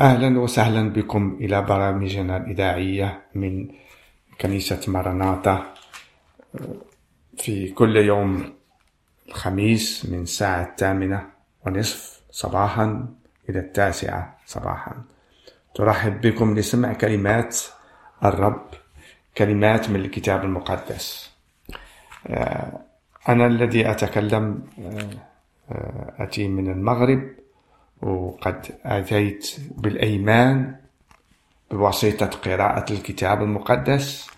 أهلا وسهلا بكم إلى برامجنا الإذاعية من كنيسة مارناتا في كل يوم الخميس من الساعة 8:30 صباحا إلى 9 صباحا. ترحب بكم لسمع كلمات الرب، كلمات من الكتاب المقدس. أنا الذي أتكلم أتي من المغرب، وقد أتيت بالأيمان بواسطة قراءة الكتاب المقدس،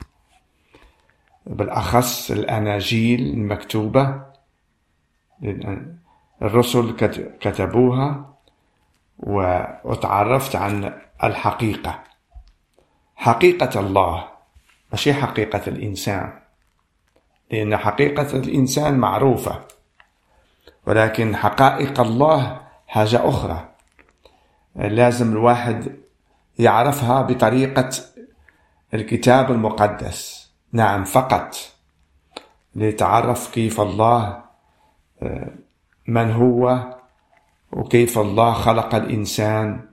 بالأخص الأناجيل المكتوبة الرسل كتبوها، واتعرفت عن الحقيقة، حقيقة الله، ماشي حقيقة الإنسان، لأن حقيقة الإنسان معروفة، ولكن حقائق الله حاجة أخرى لازم الواحد يعرفها بطريقة الكتاب المقدس. نعم، فقط ليتعرف كيف الله من هو، وكيف الله خلق الإنسان،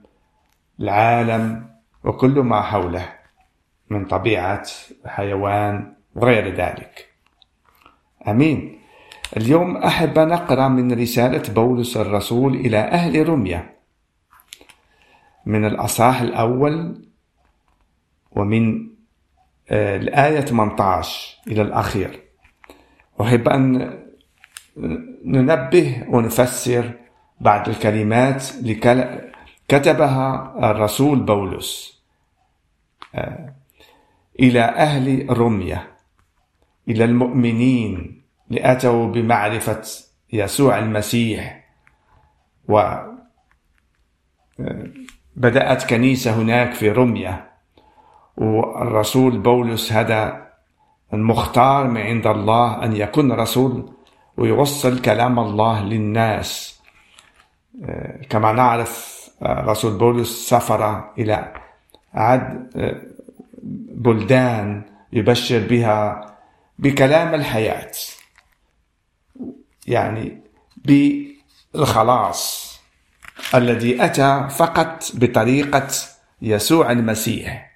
العالم وكل ما حوله من طبيعة حيوان وغير ذلك. أمين. اليوم أحب نقرأ من رسالة بولس الرسول إلى أهل رومية من الأصحاح الأول ومن الآية 18 إلى الأخير. أحب أن ننبه ونفسر بعض الكلمات اللي كتبها الرسول بولس إلى أهل رومية، إلى المؤمنين اللي أتوا بمعرفة يسوع المسيح، وبدأت كنيسة هناك في رومية. والرسول بولس هذا المختار من عند الله أن يكون رسول ويوصل كلام الله للناس. كما نعرف رسول بولس سافر إلى عدة بلدان يبشر بها بكلام الحياة، يعني بالخلاص الذي أتى فقط بطريقة يسوع المسيح.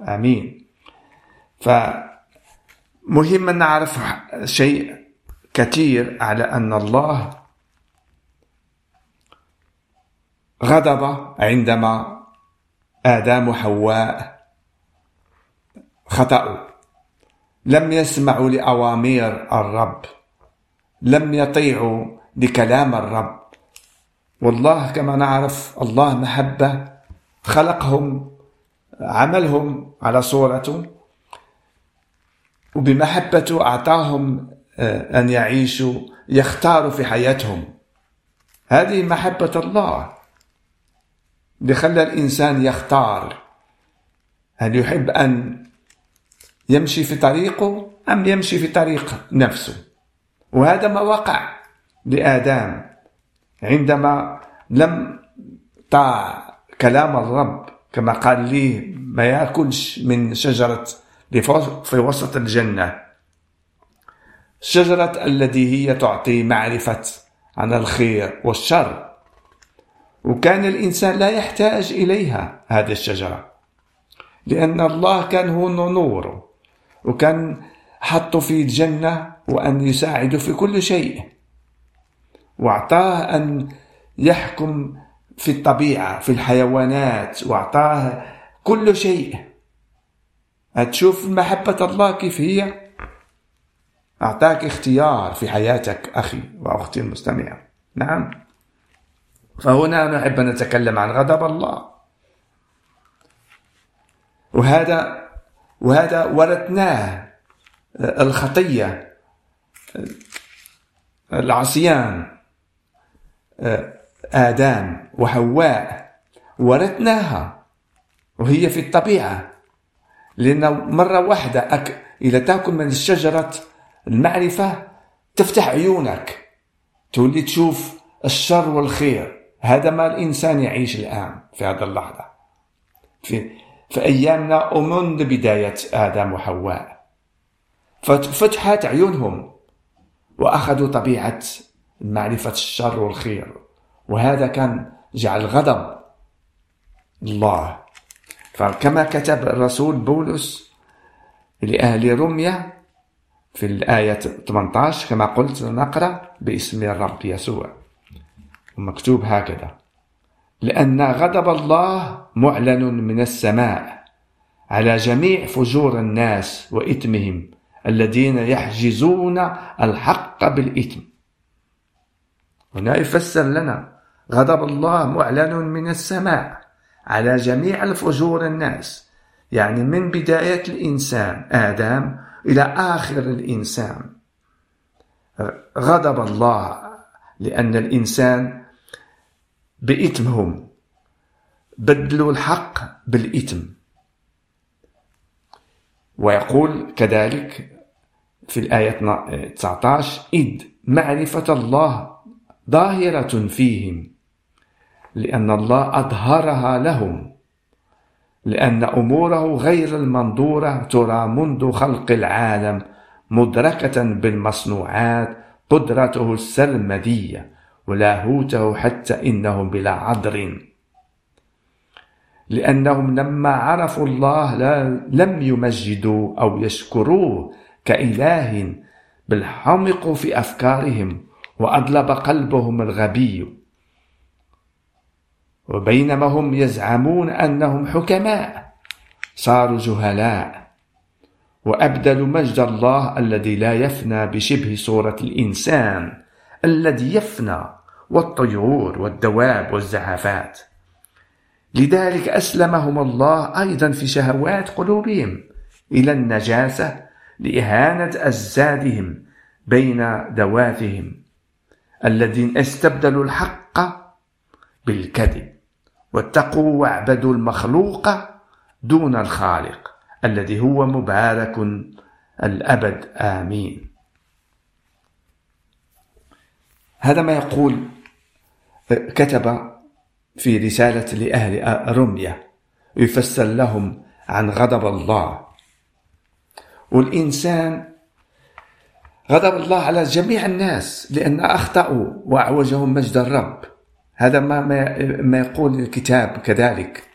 آمين. فمهم أن نعرف شيء كثير على أن الله غضب عندما آدم وحواء خطأوا، لم يسمعوا لأوامر الرب، لم يطيعوا لكلام الرب. والله كما نعرف الله محبة، خلقهم عملهم على صورته، وبمحبته أعطاهم أن يعيشوا يختاروا في حياتهم. هذه محبة الله اللي خلى الإنسان يختار، هل يحب أن يمشي في طريقه أم يمشي في طريق نفسه. وهذا ما وقع لآدم عندما لم طاع كلام الرب، كما قال ليه ما يأكلش من شجرة في وسط الجنة، الشجرة التي هي تعطي معرفة عن الخير والشر، وكان الإنسان لا يحتاج إليها هذه الشجرة، لأن الله كان هو نوره، وكان حطه في الجنة وأن يساعده في كل شيء، واعطاه أن يحكم في الطبيعة في الحيوانات، واعطاه كل شيء. هتشوف محبة الله كيف هي، أعطاك اختيار في حياتك أخي وأختي المستمع. نعم، فهنا نحب أن نتكلم عن غضب الله، وهذا ورثناه، الخطية، العصيان، آدم وحواء ورثناها، وهي في الطبيعة، لأن مرة واحدة إذا تأكل من الشجرة المعرفة تفتح عيونك، تولي تشوف الشر والخير. هذا ما الإنسان يعيش الآن في هذا اللحظة، في أيامنا ومنذ بداية آدم وحواء، فتفتحت عيونهم وأخذوا طبيعة معرفة الشر والخير، وهذا كان جعل غضب الله. فكما كتب الرسول بولس لأهل رومية في الآية 18 كما قلت، نقرأ باسم الرب يسوع ومكتوب هكذا: لأن غضب الله معلن من السماء على جميع فجور الناس وإثمهم الذين يحجزون الحق بالإثم. هنا يفسر لنا غضب الله معلن من السماء على جميع الفجور الناس، يعني من بداية الإنسان آدم إلى آخر الإنسان. غضب الله لأن الإنسان بإثمهم بدلوا الحق بالإثم. ويقول كذلك في الآية 19: إذ معرفة الله ظاهرة فيهم لأن الله أظهرها لهم، لأن أموره غير المنظورة ترى منذ خلق العالم مدركة بالمصنوعات قدرته السرمدية ولاهوته، حتى إنهم بلا عذر، لأنهم لما عرفوا الله لم يمجدوا أو يشكروه كإله، بل حمقوا في أفكارهم وأضلب قلبهم الغبي. وبينما هم يزعمون أنهم حكماء صاروا جهلاء، وأبدلوا مجد الله الذي لا يفنى بشبه صورة الإنسان الذي يفنى والطيور والدواب والزعافات. لذلك أسلمهم الله أيضا في شهوات قلوبهم إلى النجاسة لإهانة أجسادهم بين ذواتهم، الذين استبدلوا الحق بالكذب واتقوا واعبدوا المخلوق دون الخالق الذي هو مبارك الأبد آمين. هذا ما يقول كتب في رسالة لأهل رومية، يفسر لهم عن غضب الله. والإنسان غضب الله على جميع الناس لأن أخطأوا وأعوجهم مجد الرب. هذا ما يقول الكتاب كذلك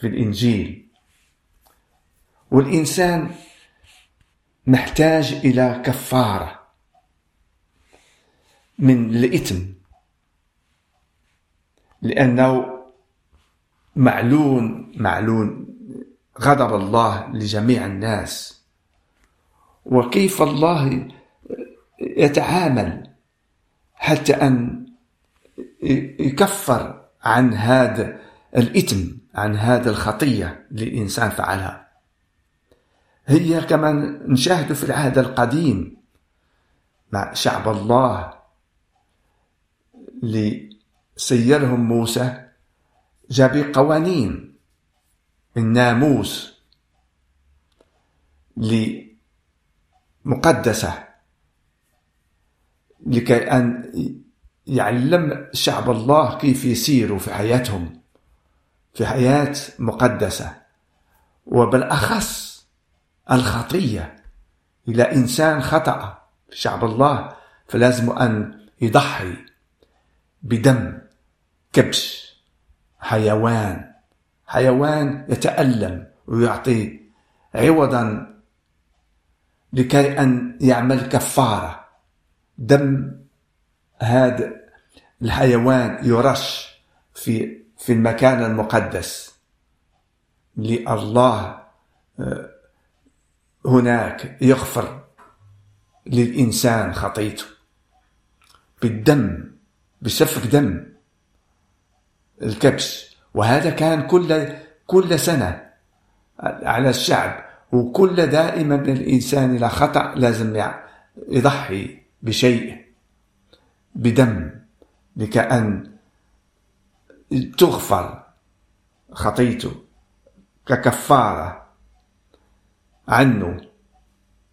في الإنجيل. والإنسان محتاج إلى كفارة من الإثم، لأنه معلون غضب الله لجميع الناس. وكيف الله يتعامل حتى أن يكفر عن هذا الإثم، عن هذا الخطية للإنسان فعلها. هي كما نشاهد في العهد القديم مع شعب الله لسيرهم موسى، جاب قوانين الناموس لمقدسة لكي أن يعلم شعب الله كيف يسيروا في حياتهم، في حياة مقدسة. وبالأخص الخطية، إذا إنسان خطأ في شعب الله فلازم أن يضحي بدم كبش حيوان يتألم ويعطي عوضا لكي أن يعمل كفارة. دم هذا الحيوان يرش في المكان المقدس لله، هناك يغفر للإنسان خطيته بالدم، بسفك دم الكبش. وهذا كان كل سنة على الشعب، وكل دائما الإنسان إلى خطأ لازم يضحي بشيء بدم لكأن تغفر خطيته ككفارة عنه،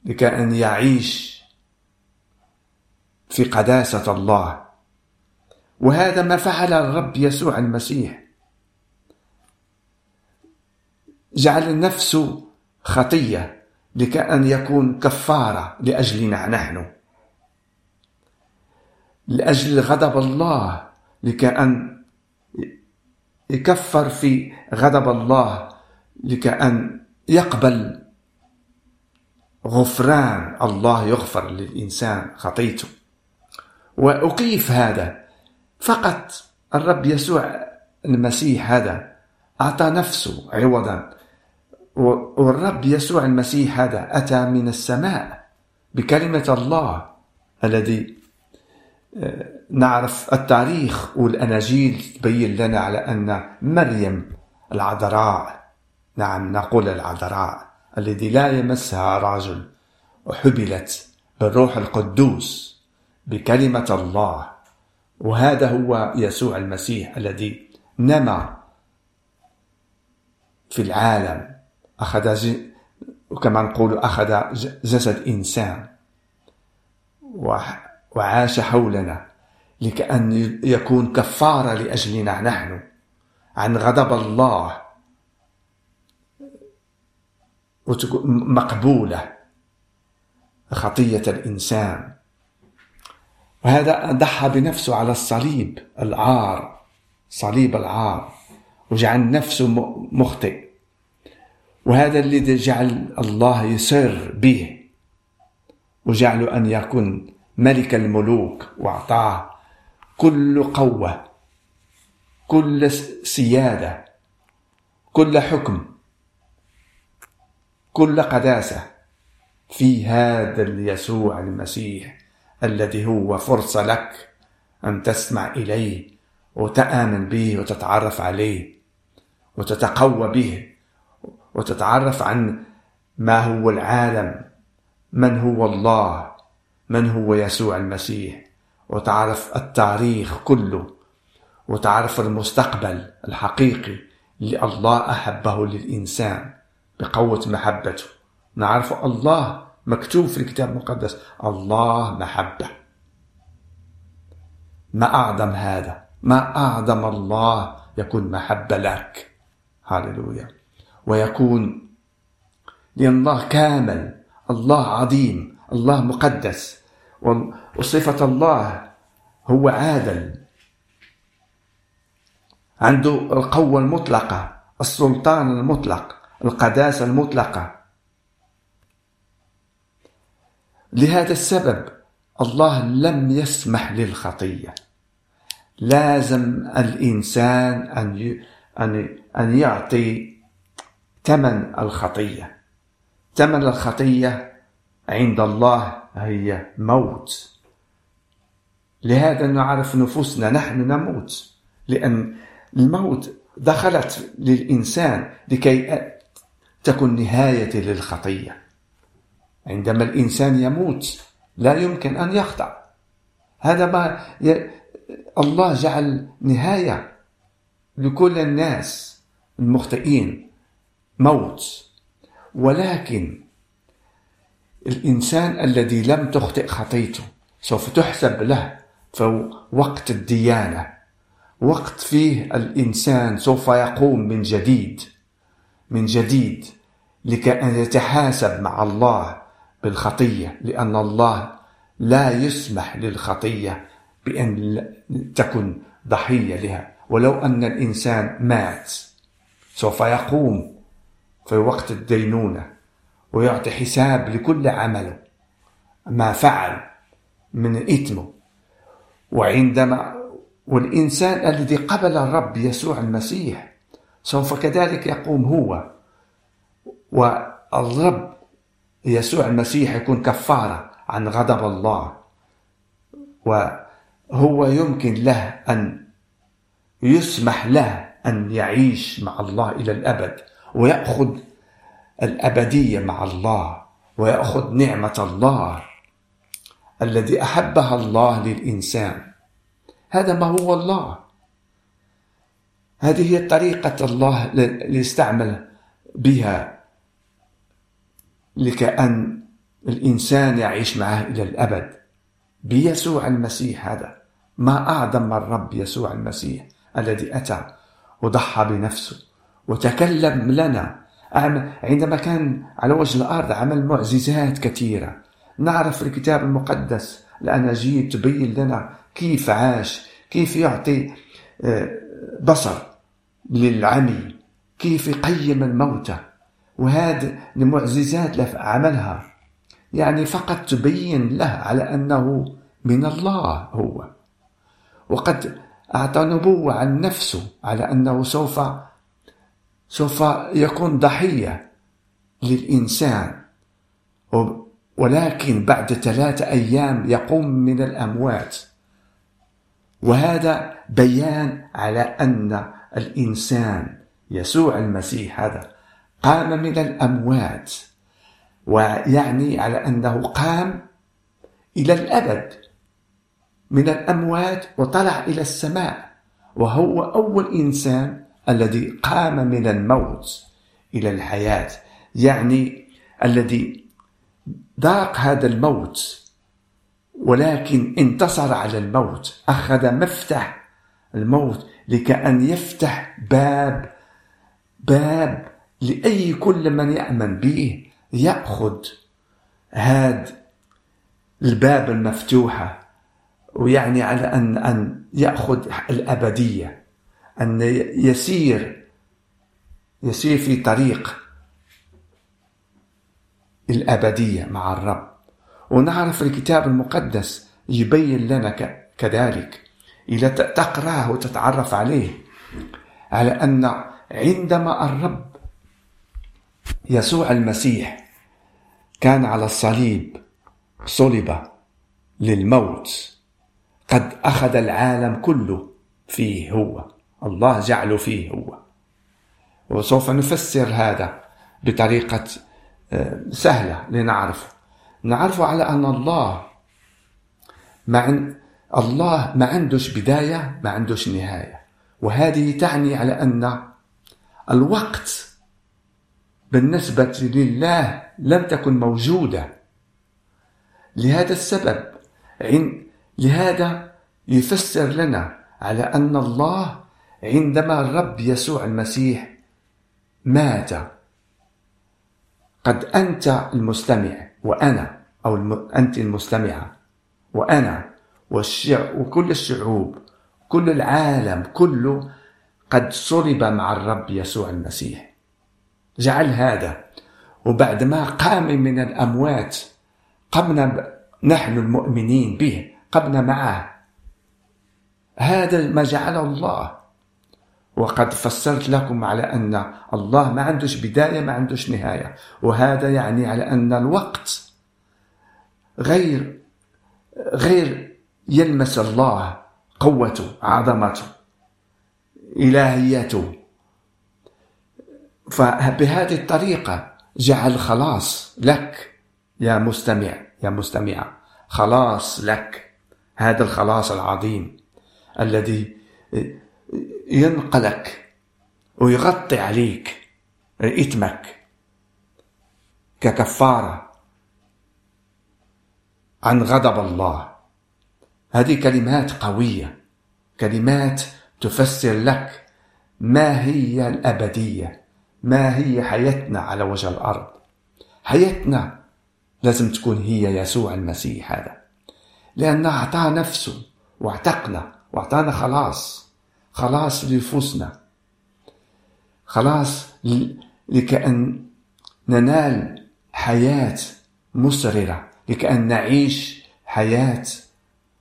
لكأن يعيش في قداسة الله. وهذا ما فعل الرب يسوع المسيح، جعل نفسه خطية لكأن يكون كفارة لأجلنا نحن، لأجل غضب الله، لكأن يكفر في غضب الله لكأن يقبل غفران الله، يغفر للإنسان خطيئته. وأقيف هذا فقط الرب يسوع المسيح هذا أعطى نفسه عوضا، والرب يسوع المسيح هذا أتى من السماء بكلمة الله الذي نعرف التاريخ والأناجيل تبين لنا على أن مريم العذراء، نعم نقول العذراء الذي لا يمسها راجل، وحبلت بالروح القدوس بكلمة الله، وهذا هو يسوع المسيح الذي نمى في العالم، وكما نقول أخذ جسد إنسان وعاش حولنا لكأن يكون كفارة لأجلنا نحن عن غضب الله، مقبولة خطية الإنسان. وهذا ضحى بنفسه على الصليب العار، صليب العار، وجعل نفسه مخطئ، وهذا الذي جعل الله يسر به وجعله أن يكون ملك الملوك، وأعطاه كل قوة، كل سيادة، كل حكم، كل قداسة في هذا يسوع المسيح الذي هو فرصة لك أن تسمع إليه وتآمن به وتتعرف عليه وتتقوى به وتتعرف عن ما هو العالم، من هو الله، من هو يسوع المسيح، وتعرف التاريخ كله وتعرف المستقبل الحقيقي اللي الله أحبه للإنسان بقوة محبته. نعرف الله مكتوب في الكتاب المقدس، الله محبة، ما أعظم هذا، ما أعظم الله يكون محبة لك. هاليلويا. ويكون لأن الله كامل، الله عظيم، الله مقدس، وصفة الله هو عادل، عنده القوة المطلقة، السلطان المطلق، القداسة المطلقة. لهذا السبب الله لم يسمح للخطية. لازم الإنسان أن يعطي ثمن الخطية. ثمن الخطية عند الله هي موت. لهذا نعرف نفوسنا نحن نموت، لأن الموت دخلت للإنسان لكي تكون نهاية للخطية. عندما الإنسان يموت لا يمكن أن يخطأ، هذا ما الله جعل نهاية لكل الناس المخطئين، موت. ولكن الإنسان الذي لم تخطئ خطيته سوف تحسب له في وقت الديانة، وقت فيه الإنسان سوف يقوم من جديد لكأن يتحاسب مع الله بالخطية، لأن الله لا يسمح للخطية بأن تكون ضحية لها. ولو أن الإنسان مات سوف يقوم في وقت الدينونة ويعطي حساب لكل عمله، ما فعل من إثمه. والإنسان الذي قبل الرب يسوع المسيح سوف كذلك يقوم هو، والرب يسوع المسيح يكون كفارة عن غضب الله، وهو يمكن له أن يسمح له أن يعيش مع الله إلى الأبد ويأخذ الأبدية مع الله ويأخذ نعمة الله الذي أحبها الله للإنسان. هذا ما هو الله، هذه هي طريقة الله ليستعمل بها لكأن الإنسان يعيش معه إلى الأبد بيسوع المسيح هذا. ما أعظم الرب يسوع المسيح الذي أتى وضحى بنفسه وتكلم لنا عندما كان على وجه الأرض، عمل معجزات كثيرة. نعرف الكتاب المقدس، الأناجيل تبين لنا كيف عاش، كيف يعطي بصر للعمي كيف يقيم الموتى، وهذا المعجزات اللي عملها يعني فقط تبين له على أنه من الله هو، وقد أعطى نبوة عن نفسه على أنه سوف يكون ضحية للإنسان، ولكن بعد 3 أيام يقوم من الأموات. وهذا بيان على أن الإنسان يسوع المسيح هذا قام من الأموات، ويعني على أنه قام إلى الأبد من الأموات وطلع إلى السماء، وهو أول إنسان الذي قام من الموت إلى الحياة، يعني الذي ذاق هذا الموت ولكن انتصر على الموت، أخذ مفتاح الموت لكأن يفتح باب لأي كل من يأمن به يأخذ هذا الباب المفتوحة، ويعني على أن يأخذ الأبدية، أن يسير في طريق الأبدية مع الرب. ونعرف الكتاب المقدس يبين لنا كذلك إذا تقرأه وتتعرف عليه، على أن عندما الرب يسوع المسيح كان على الصليب صلب للموت، قد أخذ العالم كله فيه هو، الله جعله فيه هو. وسوف نفسر هذا بطريقة سهلة لنعرف على أن الله ما عندوش بداية ما عندوش نهاية، وهذه تعني على أن الوقت بالنسبة لله لم تكن موجودة. لهذا السبب لهذا يفسر لنا على أن الله عندما الرب يسوع المسيح مات، قد أنت المستمع وأنا، أو أنت المستمعة وأنا وكل الشعوب كل العالم كله قد صلب مع الرب يسوع المسيح، جعل هذا. وبعدما قام من الأموات قمنا نحن المؤمنين به، قمنا معه، هذا ما جعله الله. وقد فسرت لكم على أن الله ما عندوش بداية ما عندوش نهاية، وهذا يعني على أن الوقت غير يلمس الله قوته عظمته إلهيته. فبهذه الطريقة جعل خلاص لك يا مستمع يا مستمعة، خلاص لك، هذا الخلاص العظيم الذي ينقلك ويغطي عليك إثمك ككفارة عن غضب الله. هذه كلمات قوية، كلمات تفسر لك ما هي الأبدية، ما هي حياتنا على وجه الأرض. حياتنا لازم تكون هي يسوع المسيح هذا، لأنه أعطى نفسه وأعطانا خلاص لنفوسنا، خلاص لكأن ننال حياة مسررة، لكأن نعيش حياة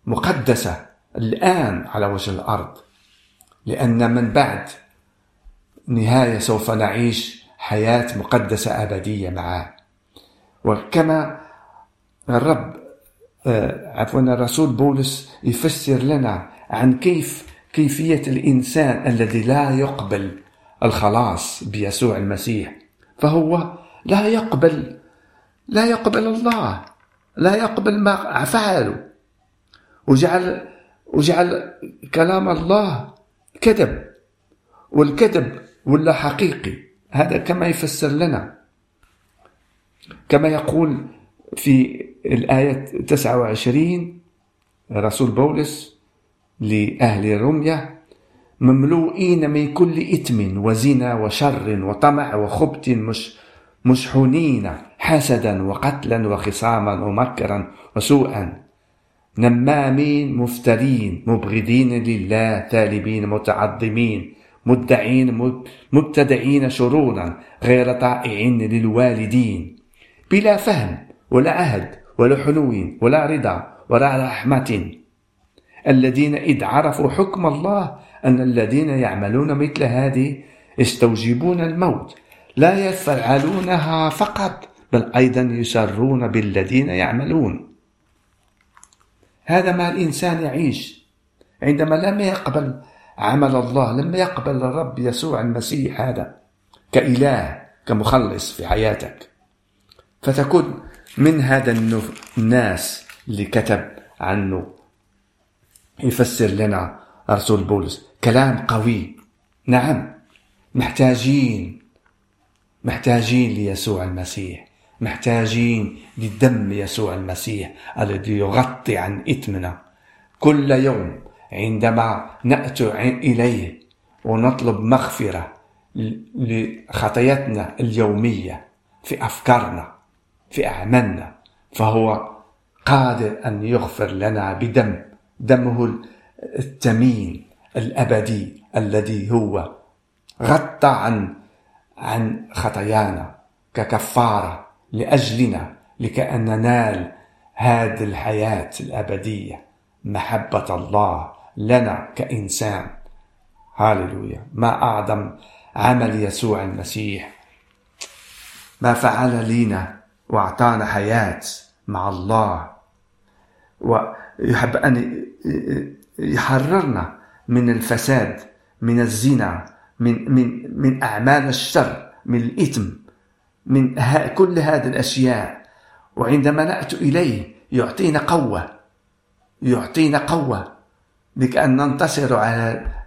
مقدسة الآن على وجه الأرض، لأن من بعد نهاية سوف نعيش حياة مقدسة أبدية معه. وكما الرسول بولس يفسر لنا عن كيفية الإنسان الذي لا يقبل الخلاص بيسوع المسيح، فهو لا يقبل الله، لا يقبل ما فعله، وجعل كلام الله كذب، والكذب ولا حقيقي. هذا كما يفسر لنا، كما يقول في الآية 29 رسول بولس لأهل رومية: مملوئين من كل إثم وزنا وشر وطمع وخبث، مشحونين حسدا وقتلا وخصاما ومكرا وسوءا، نمامين مفترين، مبغضين لله، ثالبين، متعظمين، مدعين مبتدعين شرورا غير طائعين للوالدين، بلا فهم ولا عهد ولا حلو ولا رضا ولا رحمة، الذين إذ عرفوا حكم الله أن الذين يعملون مثل هذه يستوجبون الموت، لا يفعلونها فقط بل أيضا يسرون بالذين يعملون. هذا ما الإنسان يعيش عندما لم يقبل عمل الله، لم يقبل الرب يسوع المسيح هذا كإله كمخلص في حياتك، فتكون من هذا الناس اللي كتب عنه يفسر لنا رسول بولس كلام قوي. نعم، محتاجين ليسوع المسيح، محتاجين لدم يسوع المسيح الذي يغطي عن إثمنا كل يوم. عندما نأتي إليه ونطلب مغفرة لخطيتنا اليومية في أفكارنا في أعمالنا، فهو قادر أن يغفر لنا بدم، دمه الثمين الأبدي الذي هو غطى عن خطايانا ككفارة لأجلنا، لكي ننال هذه الحياة الأبدية، محبة الله لنا كإنسان. هاليلويا، ما أعظم عمل يسوع المسيح، ما فعل لنا وأعطانا حياة مع الله، ويحب أن يحررنا من الفساد، من الزنا، من أعمال الشر، من الإثم، من كل هذه الأشياء. وعندما نأتي إليه يعطينا قوة لكأن ننتصر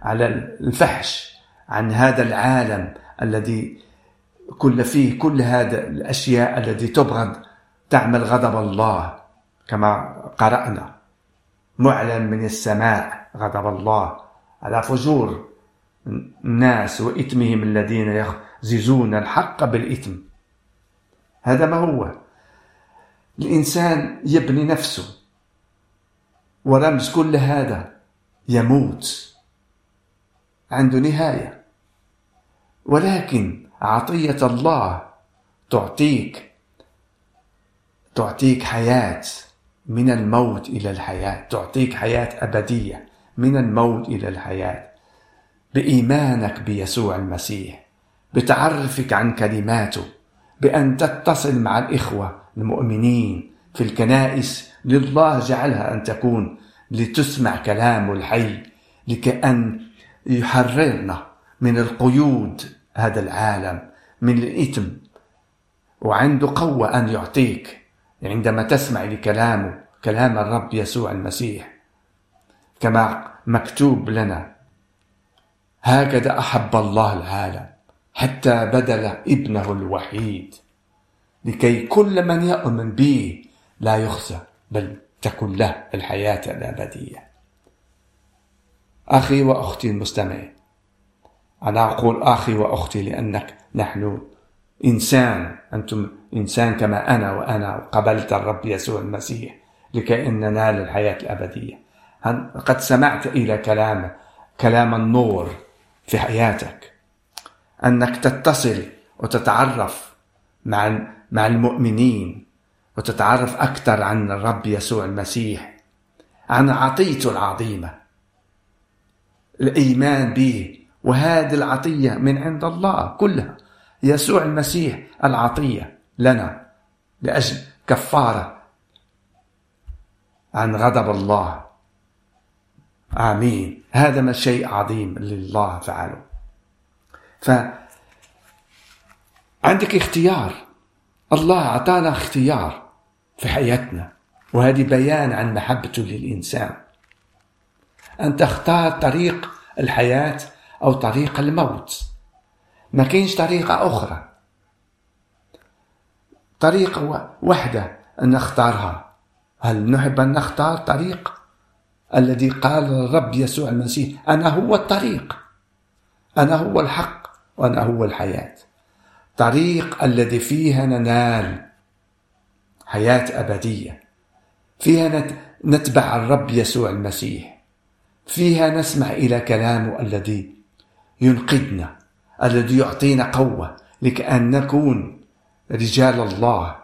على الفحش، عن هذا العالم الذي كل فيه كل هذه الأشياء التي تبغض، تعمل غضب الله كما قرأنا، معلن من السماء غضب الله على فجور الناس وإثمهم الذين يخزون الحق بالإثم. هذا ما هو الإنسان يبني نفسه، ورمز كل هذا يموت، عنده نهاية. ولكن عطية الله تعطيك حياة من الموت إلى الحياة، تعطيك حياة أبدية من الموت إلى الحياة، بإيمانك بيسوع المسيح، بتعرفك عن كلماته، بأن تتصل مع الإخوة المؤمنين في الكنائس لله جعلها أن تكون، لتسمع كلامه الحي، لكأن يحررنا من القيود هذا العالم، من الإثم. وعنده قوة أن يعطيك عندما تسمع لكلامه، كلام الرب يسوع المسيح، كما مكتوب لنا: هكذا أحب الله العالم حتى بذل ابنه الوحيد، لكي كل من يؤمن به لا يخزى بل تكون له الحياة الأبدية. أخي وأختي المستمعين، أنا أقول أخي وأختي لأنك نحن إنسان، أنتم إنسان كما أنا، وأنا قبلت الرب يسوع المسيح لكي ننال الحياة الأبدية. قد سمعت إلى كلام النور في حياتك، أنك تتصل وتتعرف مع المؤمنين، وتتعرف أكثر عن الرب يسوع المسيح، عن عطيته العظيمة، الإيمان به. وهذه العطية من عند الله كلها، يسوع المسيح العطية لنا لأجل كفارة عن غضب الله. آمين. هذا ما شيء عظيم لله فعله. فعندك اختيار، الله أعطانا اختيار في حياتنا، وهذه بيان عن محبته للإنسان، أن تختار طريق الحياة أو طريق الموت. ما كاينش طريقة أخرى، طريقة واحدة أن نختارها. هل نحب أن نختار طريق الذي قال الرب يسوع المسيح: أنا هو الطريق، أنا هو الحق، وأنا هو الحياة، طريق الذي فيها ننال حياة أبدية، فيها نتبع الرب يسوع المسيح، فيها نسمع إلى كلامه الذي ينقذنا، الذي يعطينا قوة لكأن نكون رجال الله.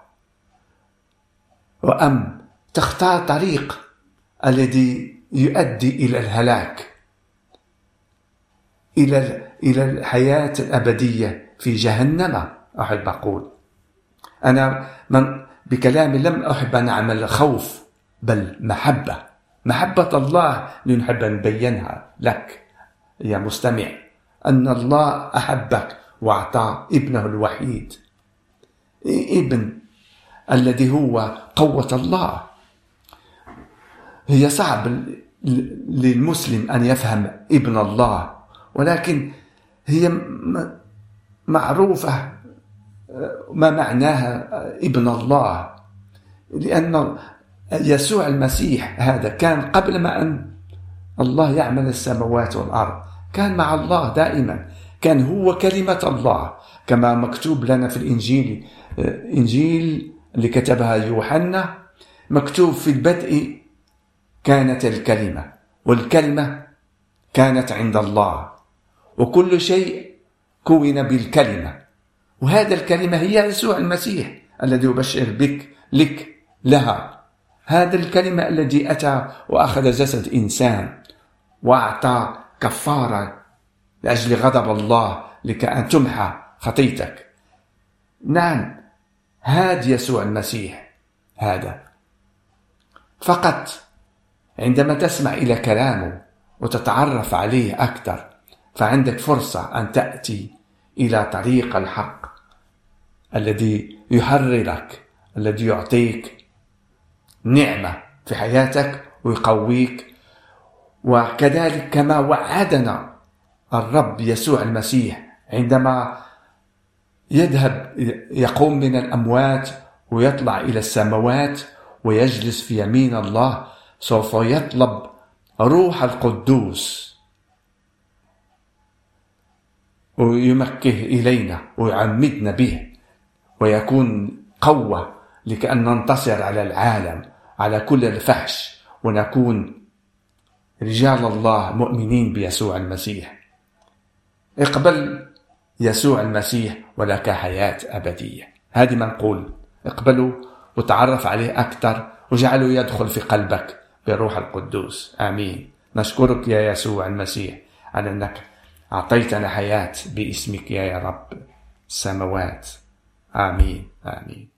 وأم تختار طريق الذي يؤدي إلى الهلاك، إلى الحياة الأبدية في جهنم. أحب أقول أنا بكلامي لم أحب أن أعمل خوف، بل محبة الله لنحب نبينها لك يا مستمع، أن الله أحبك وأعطى ابنه الوحيد، ابن الذي هو قوة الله. هي صعب للمسلم أن يفهم ابن الله، ولكن هي معروفة ما معناها ابن الله، لأن يسوع المسيح هذا كان قبل ما أن الله يعمل السماوات والأرض كان مع الله دائما، كان هو كلمة الله كما مكتوب لنا في الإنجيل، إنجيل اللي كتبها يوحنا، مكتوب في البدء كانت الكلمة، والكلمة كانت عند الله، وكل شيء كون بالكلمة، وهذا الكلمة هي يسوع المسيح الذي يبشر بك لك لها، هذا الكلمة الذي أتى وأخذ جسد إنسان وأعطى كفارة لأجل غضب الله لكأن تمحى خطيتك. نعم، هذا يسوع المسيح هذا. فقط عندما تسمع إلى كلامه وتتعرف عليه أكثر فعندك فرصة أن تأتي إلى طريق الحق الذي يحررك، الذي يعطيك نعمة في حياتك ويقويك. وكذلك كما وعدنا الرب يسوع المسيح عندما يذهب يقوم من الأموات ويطلع إلى السماوات ويجلس في يمين الله، سوف يطلب روح القدوس ويمكه إلينا ويعمدنا به ويكون قوة لكأن ننتصر على العالم، على كل الفحش، ونكون رجال الله مؤمنين بيسوع المسيح. اقبل يسوع المسيح ولك حياة أبدية. هذه منقول، اقبله وتعرف عليه أكثر وجعله يدخل في قلبك بالروح القدوس. آمين. نشكرك يا يسوع المسيح على أنك أعطيتنا حياة باسمك يا رب السماوات. آمين آمين.